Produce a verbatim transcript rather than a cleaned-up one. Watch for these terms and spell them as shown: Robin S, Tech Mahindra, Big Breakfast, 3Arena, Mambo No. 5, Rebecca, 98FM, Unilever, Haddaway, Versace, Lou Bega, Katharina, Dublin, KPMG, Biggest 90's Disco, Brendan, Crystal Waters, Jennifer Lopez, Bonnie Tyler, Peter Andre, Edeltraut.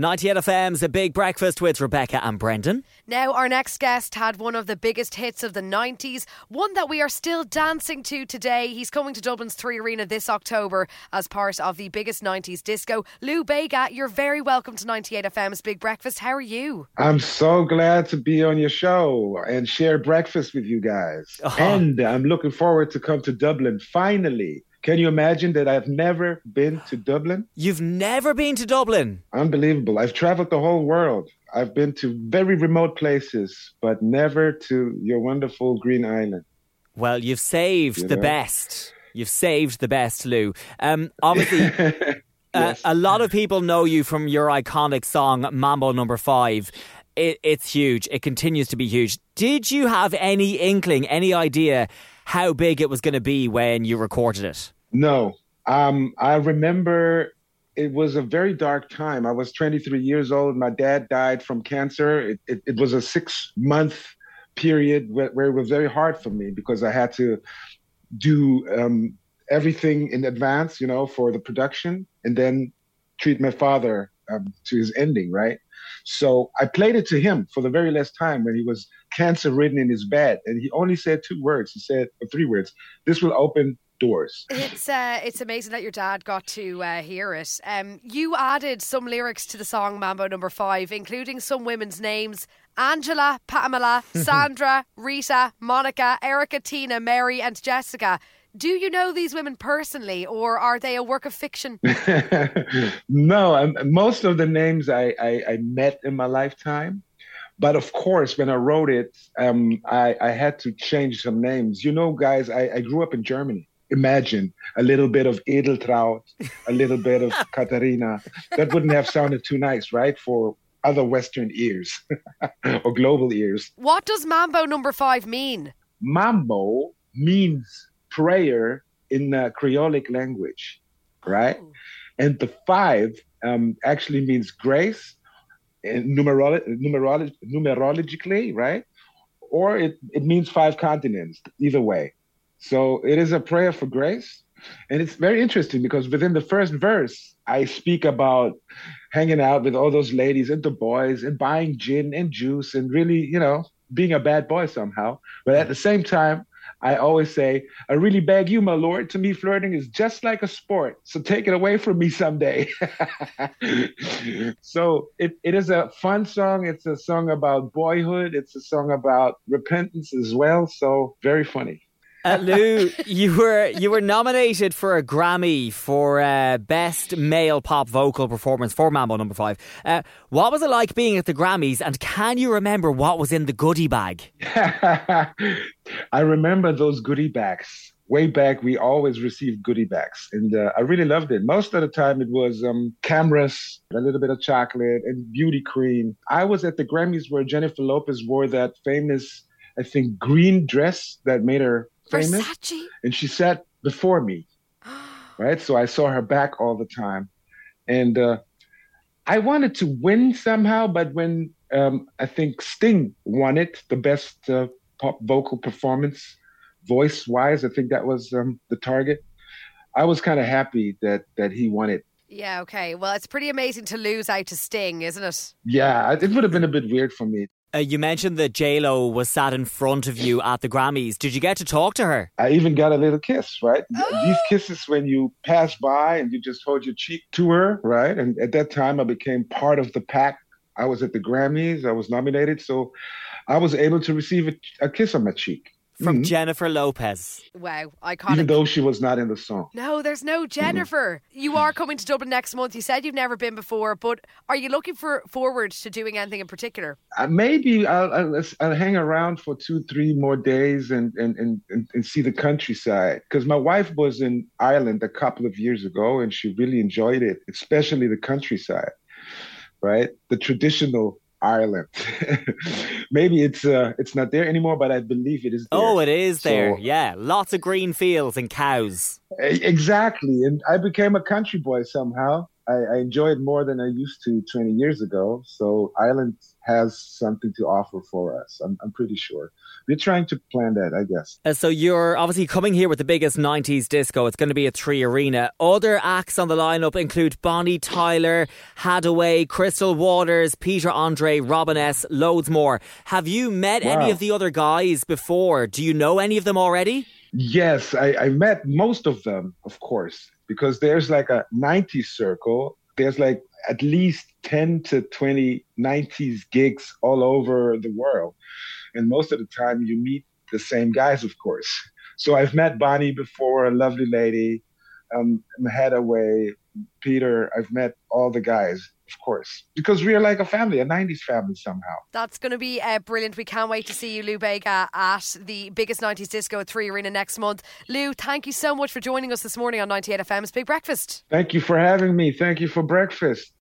ninety-eight F M's The Big Breakfast with Rebecca and Brendan. Now, our next guest had one of the biggest hits of the nineties, one that we are still dancing to today. He's coming to Dublin's three arena this October as part of the Biggest nineties Disco. Lou Bega, you're very welcome to ninety-eight F M's Big Breakfast. How are you? I'm so glad to be on your show and share breakfast with you guys. Uh-huh. And I'm looking forward to come to Dublin, finally. Can you imagine that I've never been to Dublin? You've never been to Dublin? Unbelievable. I've traveled the whole world. I've been to very remote places, but never to your wonderful Green Island. Well, you've saved you the know? best. You've saved the best, Lou. Um, obviously, yes. a, a lot of people know you from your iconic song, Mambo number five. It, it's huge. It continues to be huge. Did you have any inkling, any idea how big it was going to be when you recorded it? No. Um, I remember it was a very dark time. I was twenty-three years old. My dad died from cancer. It, it, it was a six-month period where, where it was very hard for me because I had to do um, everything in advance, you know, for the production and then treat my father um, to his ending, right? So I played it to him for the very last time when he was cancer-ridden in his bed. And he only said two words. He said, or three words, this will open doors. It's uh, it's amazing that your dad got to uh, hear it. Um, you added some lyrics to the song Mambo number five, including some women's names. Angela, Pamela, Sandra, Rita, Monica, Erica, Tina, Mary and Jessica. Do you know these women personally, or are they a work of fiction? No, I'm, most of the names I, I, I met in my lifetime. But of course, when I wrote it, um, I, I had to change some names. You know, guys, I, I grew up in Germany. Imagine a little bit of Edeltraut, a little bit of Katharina. That wouldn't have sounded too nice, right, for other Western ears or global ears. What does Mambo number five mean? Mambo means prayer in uh, Creolic language, right? Oh. And the five um, actually means grace, and numerolo- numerolo- numerologically, right? Or it, it means five continents, either way. So it is a prayer for grace. And it's very interesting because within the first verse, I speak about hanging out with all those ladies and the boys and buying gin and juice and really, you know, being a bad boy somehow. But at the same time, I always say, I really beg you, my lord. To me, flirting is just like a sport. So take it away from me someday. So it, it is a fun song. It's a song about boyhood. It's a song about repentance as well. So very funny. Uh, Lou, you were you were nominated for a Grammy for uh, Best Male Pop Vocal Performance for Mambo number five. Uh, what was it like being at the Grammys, and can you remember what was in the goodie bag? I remember those goodie bags. Way back, we always received goodie bags, and uh, I really loved it. Most of the time, it was um, cameras, a little bit of chocolate, and beauty cream. I was at the Grammys where Jennifer Lopez wore that famous, I think, green dress that made her famous. Versace. And she sat before me, right? So I saw her back all the time. And uh, I wanted to win somehow, but when um, I think Sting won it, the best uh, pop vocal performance, voice-wise, I think that was um, the target. I was kind of happy that, that he won it. Yeah, okay. Well, it's pretty amazing to lose out to Sting, isn't it? Yeah, it would have been a bit weird for me. Uh, you mentioned that J-Lo was sat in front of you at the Grammys. Did you get to talk to her? I even got a little kiss, right? Oh. These kisses when you pass by and you just hold your cheek to her, right? And at that time, I became part of the pack. I was at the Grammys. I was nominated. So I was able to receive a, a kiss on my cheek. From mm-hmm. Jennifer Lopez. Wow, iconic. Even though she was not in the song. No, there's no Jennifer. Mm-hmm. You are coming to Dublin next month. You said you've never been before, but are you looking for forward to doing anything in particular? Uh, maybe I'll, I'll, I'll hang around for two, three more days and, and, and, and, and see the countryside. Because my wife was in Ireland a couple of years ago and she really enjoyed it, especially the countryside, right? The traditional Ireland. Maybe it's uh, it's not there anymore, but I believe it is there. Oh, it is there. So, yeah. Lots of green fields and cows. Exactly. And I became a country boy somehow. I, I enjoy it more than I used to twenty years ago. So Ireland has something to offer for us. I'm, I'm pretty sure. We're trying to plan that, I guess. Uh, so you're obviously coming here with the biggest nineties disco. It's going to be at three arena. Other acts on the lineup include Bonnie Tyler, Haddaway, Crystal Waters, Peter Andre, Robin S, loads more. Have you met wow. any of the other guys before? Do you know any of them already? Yes, I, I met most of them, of course, because there's like a nineties circle. There's like at least ten to twenty nineties gigs all over the world. And most of the time you meet the same guys, of course. So I've met Bonnie before, a lovely lady, um, Haddaway, Peter. I've met all the guys, of course, because we are like a family, a nineties family somehow. That's going to be uh, brilliant. We can't wait to see you, Lou Bega, at the biggest nineties disco at three arena next month. Lou, thank you so much for joining us this morning on ninety-eight F M's Big Breakfast. Thank you for having me. Thank you for breakfast.